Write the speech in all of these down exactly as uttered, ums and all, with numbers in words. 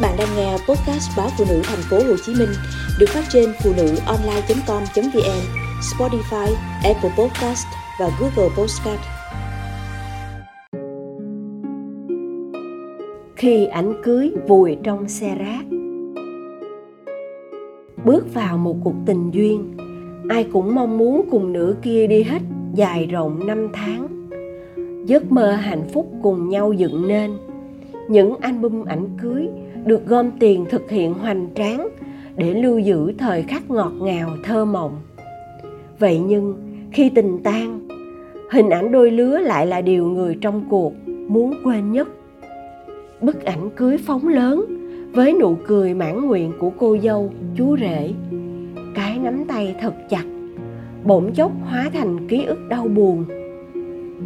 Các bạn đang nghe podcast báo Phụ Nữ Thành phố Hồ Chí Minh được phát trên phụ nữ online chấm com chấm vn, Spotify, Apple Podcast và Google Podcast. Khi ảnh cưới vùi trong xe rác. Bước vào một cuộc tình duyên, ai cũng mong muốn cùng nửa kia đi hết dài rộng năm tháng, giấc mơ hạnh phúc cùng nhau dựng nên. Những album ảnh cưới được gom tiền thực hiện hoành tráng để lưu giữ thời khắc ngọt ngào thơ mộng. Vậy nhưng khi tình tan, hình ảnh đôi lứa lại là điều người trong cuộc muốn quên nhất. Bức ảnh cưới phóng lớn với nụ cười mãn nguyện của cô dâu, chú rể, cái nắm tay thật chặt bỗng chốc hóa thành ký ức đau buồn.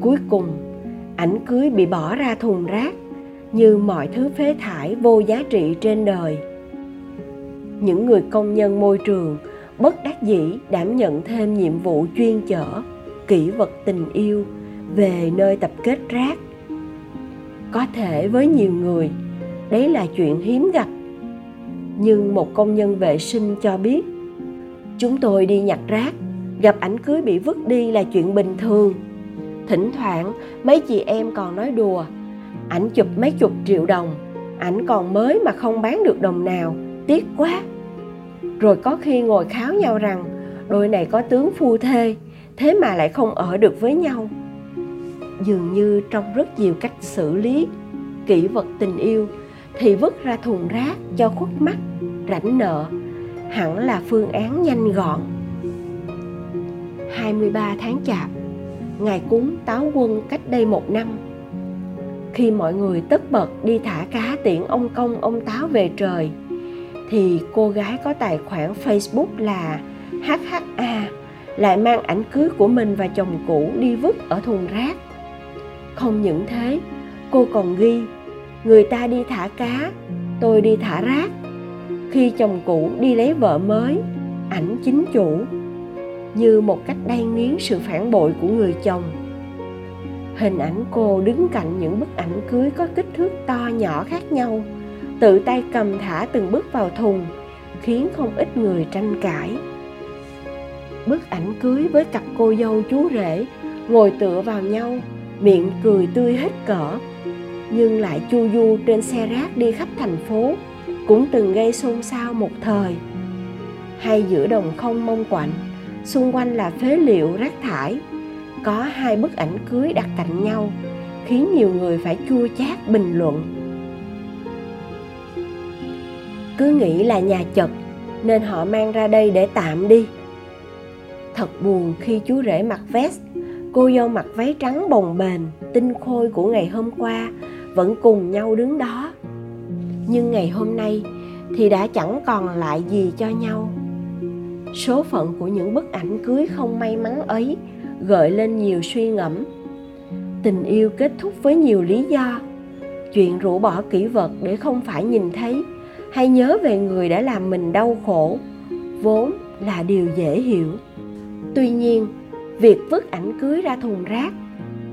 Cuối cùng, ảnh cưới bị bỏ ra thùng rác như mọi thứ phế thải vô giá trị trên đời. Những người công nhân môi trường bất đắc dĩ đảm nhận thêm nhiệm vụ chuyên chở kỷ vật tình yêu về nơi tập kết rác. Có thể với nhiều người, đấy là chuyện hiếm gặp. Nhưng một công nhân vệ sinh cho biết, chúng tôi đi nhặt rác, gặp ảnh cưới bị vứt đi là chuyện bình thường. Thỉnh thoảng, mấy chị em còn nói đùa, ảnh chụp mấy chục triệu đồng, ảnh còn mới mà không bán được đồng nào, tiếc quá. Rồi có khi ngồi kháo nhau rằng, đôi này có tướng phu thê, thế mà lại không ở được với nhau. Dường như trong rất nhiều cách xử lý kỷ vật tình yêu thì vứt ra thùng rác cho khuất mắt, rảnh nợ hẳn là phương án nhanh gọn. hai mươi ba tháng Chạp, ngày cúng Táo Quân cách đây một năm. Khi mọi người tất bật đi thả cá tiễn ông Công ông Táo về trời, thì cô gái có tài khoản Facebook là hát hát a lại mang ảnh cưới của mình và chồng cũ đi vứt ở thùng rác. Không những thế, cô còn ghi, người ta đi thả cá, tôi đi thả rác. Khi chồng cũ đi lấy vợ mới, ảnh chính chủ, như một cách đay nghiến sự phản bội của người chồng. Hình ảnh cô đứng cạnh những bức ảnh cưới có kích thước to nhỏ khác nhau, tự tay cầm thả từng bước vào thùng, khiến không ít người tranh cãi. Bức ảnh cưới với cặp cô dâu chú rể ngồi tựa vào nhau, miệng cười tươi hết cỡ, nhưng lại chu du trên xe rác đi khắp thành phố, cũng từng gây xôn xao một thời. Hay giữa đồng không mông quạnh, xung quanh là phế liệu rác thải, có hai bức ảnh cưới đặt cạnh nhau, khiến nhiều người phải chua chát bình luận. Cứ nghĩ là nhà chật nên họ mang ra đây để tạm đi. Thật buồn khi chú rể mặc vest, cô dâu mặc váy trắng bồng bềnh, tinh khôi của ngày hôm qua vẫn cùng nhau đứng đó. Nhưng ngày hôm nay thì đã chẳng còn lại gì cho nhau. Số phận của những bức ảnh cưới không may mắn ấy gợi lên nhiều suy ngẫm. Tình yêu kết thúc với nhiều lý do. Chuyện rũ bỏ kỷ vật để không phải nhìn thấy hay nhớ về người đã làm mình đau khổ vốn là điều dễ hiểu. Tuy nhiên, việc vứt ảnh cưới ra thùng rác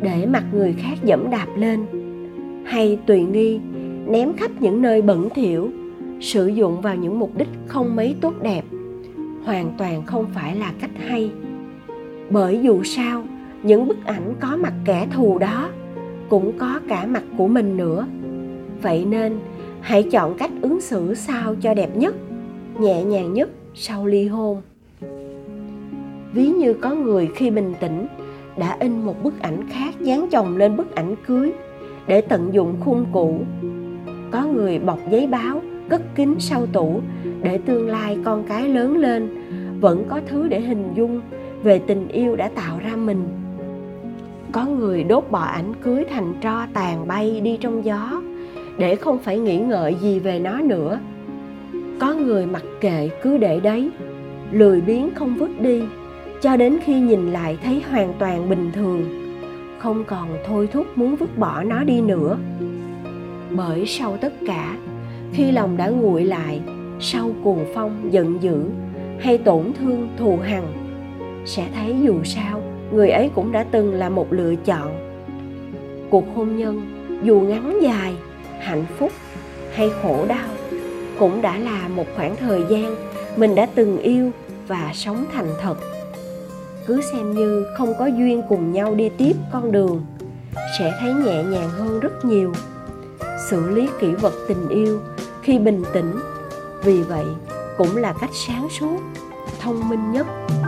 để mặc người khác dẫm đạp lên, hay tùy nghi ném khắp những nơi bẩn thỉu, sử dụng vào những mục đích không mấy tốt đẹp, hoàn toàn không phải là cách hay. Bởi dù sao, những bức ảnh có mặt kẻ thù đó cũng có cả mặt của mình nữa. Vậy nên, hãy chọn cách ứng xử sao cho đẹp nhất, nhẹ nhàng nhất sau ly hôn. Ví như có người khi bình tĩnh đã in một bức ảnh khác dán chồng lên bức ảnh cưới để tận dụng khung cũ. Có người bọc giấy báo, cất kín sau tủ để tương lai con cái lớn lên vẫn có thứ để hình dung về tình yêu đã tạo ra mình. Có người đốt bỏ ảnh cưới thành tro tàn bay đi trong gió để không phải nghĩ ngợi gì về nó nữa. Có người mặc kệ cứ để đấy, lười biếng không vứt đi, cho đến khi nhìn lại thấy hoàn toàn bình thường, không còn thôi thúc muốn vứt bỏ nó đi nữa. Bởi sau tất cả, khi lòng đã nguội lại, sau cuồng phong giận dữ hay tổn thương thù hằn, sẽ thấy dù sao người ấy cũng đã từng là một lựa chọn. Cuộc hôn nhân dù ngắn dài, hạnh phúc hay khổ đau cũng đã là một khoảng thời gian mình đã từng yêu và sống thành thật. Cứ xem như không có duyên cùng nhau đi tiếp con đường, sẽ thấy nhẹ nhàng hơn rất nhiều. Xử lý kỷ vật tình yêu khi bình tĩnh, vì vậy cũng là cách sáng suốt, thông minh nhất.